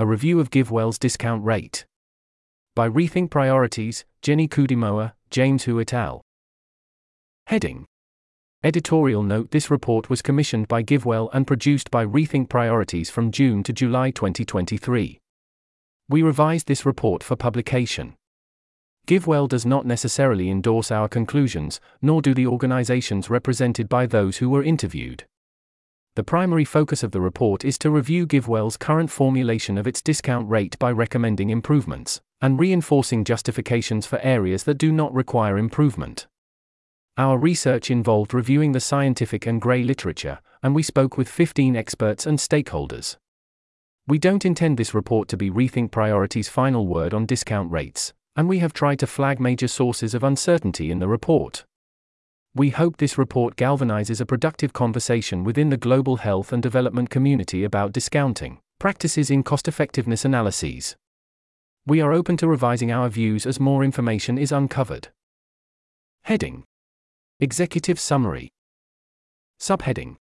A review of GiveWell's discount rate. By Rethink Priorities, Jenny Kudymowa, JamesHu et al. Heading. Editorial note: this report was commissioned by GiveWell and produced by Rethink Priorities from June to July 2023. We revised this report for publication. GiveWell does not necessarily endorse our conclusions, nor do the organizations represented by those who were interviewed. The primary focus of the report is to review GiveWell's current formulation of its discount rate by recommending improvements and reinforcing justifications for areas that do not require improvement. Our research involved reviewing the scientific and grey literature, and we spoke with 15 experts and stakeholders. We don't intend this report to be Rethink Priorities' final word on discount rates, and we have tried to flag major sources of uncertainty in the report. We hope this report galvanizes a productive conversation within the global health and development community about discounting practices in cost-effectiveness analyses. We are open to revising our views as more information is uncovered. Heading. Executive Summary. Subheading.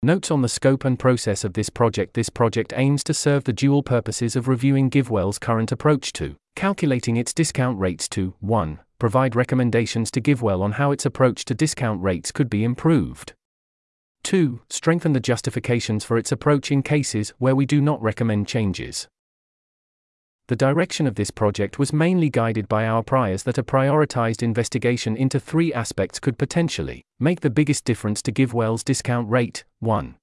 Notes on the scope and process of this project. This project aims to serve the dual purposes of reviewing GiveWell's current approach to calculating its discount rates to 1. Provide recommendations to GiveWell on how its approach to discount rates could be improved. 2. Strengthen the justifications for its approach in cases where we do not recommend changes. The direction of this project was mainly guided by our priors that a prioritized investigation into 3 aspects could potentially make the biggest difference to GiveWell's discount rate. 1.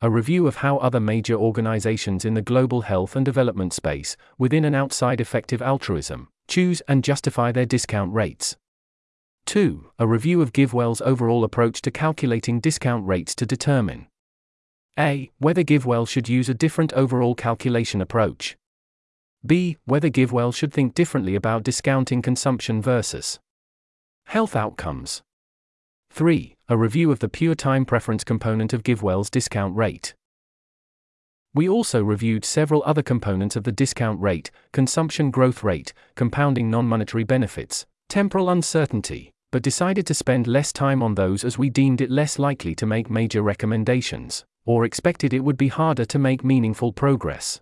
A review of how other major organizations in the global health and development space, within and outside effective altruism, choose and justify their discount rates. 2. A review of GiveWell's overall approach to calculating discount rates to determine a. Whether GiveWell should use a different overall calculation approach. b. Whether GiveWell should think differently about discounting consumption versus health outcomes. 3. A review of the pure time preference component of GiveWell's discount rate. We also reviewed several other components of the discount rate: consumption growth rate, compounding non-monetary benefits, temporal uncertainty, but decided to spend less time on those as we deemed it less likely to make major recommendations, or expected it would be harder to make meaningful progress.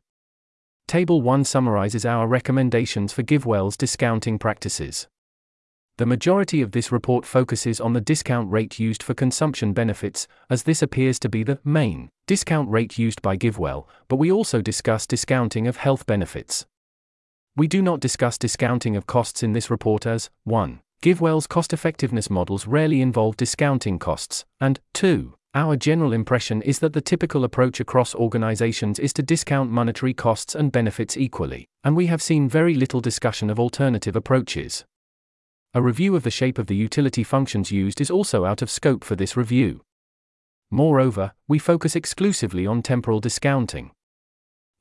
Table 1 summarizes our recommendations for GiveWell's discounting practices. The majority of this report focuses on the discount rate used for consumption benefits, as this appears to be the main discount rate used by GiveWell, but we also discuss discounting of health benefits. We do not discuss discounting of costs in this report as 1. GiveWell's cost-effectiveness models rarely involve discounting costs, and 2. Our general impression is that the typical approach across organizations is to discount monetary costs and benefits equally, and we have seen very little discussion of alternative approaches. A review of the shape of the utility functions used is also out of scope for this review. Moreover, we focus exclusively on temporal discounting.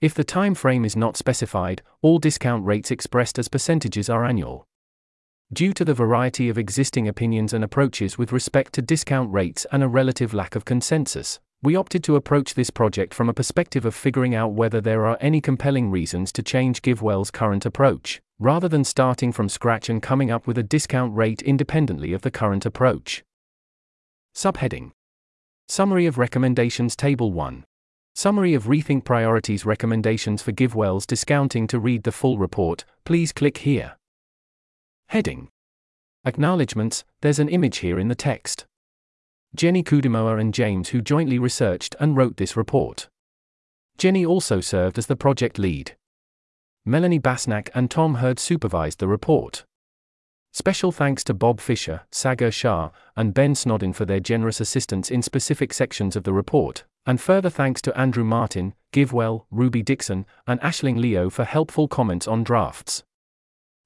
If the time frame is not specified, all discount rates expressed as percentages are annual. Due to the variety of existing opinions and approaches with respect to discount rates and a relative lack of consensus, we opted to approach this project from a perspective of figuring out whether there are any compelling reasons to change GiveWell's current approach, rather than starting from scratch and coming up with a discount rate independently of the current approach. Subheading. Summary of recommendations. Table 1. Summary of Rethink Priorities recommendations for GiveWell's discounting. To read the full report, please click here. Heading. Acknowledgements. There's an image here in the text. Jenny Kudymowa and JamesHu jointly researched and wrote this report. Jenny also served as the project lead. Melanie Basnak and Tom Hird supervised the report. Special thanks to Bob Fisher, Sagar Shah, and Ben Snodden for their generous assistance in specific sections of the report, and further thanks to Andrew Martin, GiveWell, Ruby Dixon, and Ashling Leo for helpful comments on drafts.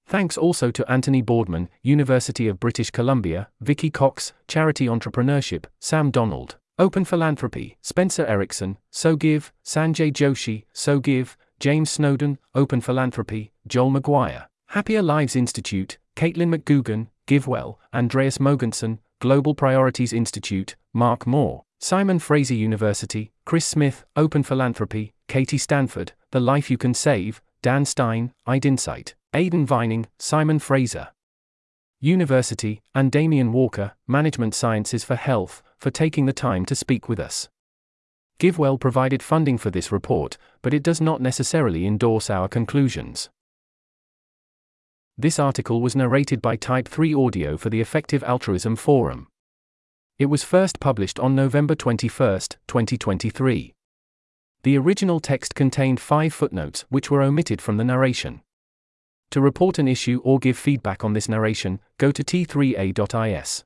Thanks also to Anthony Boardman, University of British Columbia, Vicky Cox, Charity Entrepreneurship, Sam Donald, Open Philanthropy, Spencer Erickson, SoGive, Sanjay Joshi, SoGive, James Snowden, Open Philanthropy, Joel McGuire, Happier Lives Institute, Caitlin McGugan, GiveWell, Andreas Mogensen, Global Priorities Institute, Mark Moore, Simon Fraser University, Chris Smith, Open Philanthropy, Katie Stanford, The Life You Can Save, Dan Stein, IDinsight, Aidan Vining, Simon Fraser University, and Damian Walker, Management Sciences for Health, for taking the time to speak with us. GiveWell provided funding for this report, but it does not necessarily endorse our conclusions. This article was narrated by Type 3 Audio for the Effective Altruism Forum. It was first published on November 21, 2023. The original text contained 5 footnotes which were omitted from the narration. To report an issue or give feedback on this narration, go to t3a.is.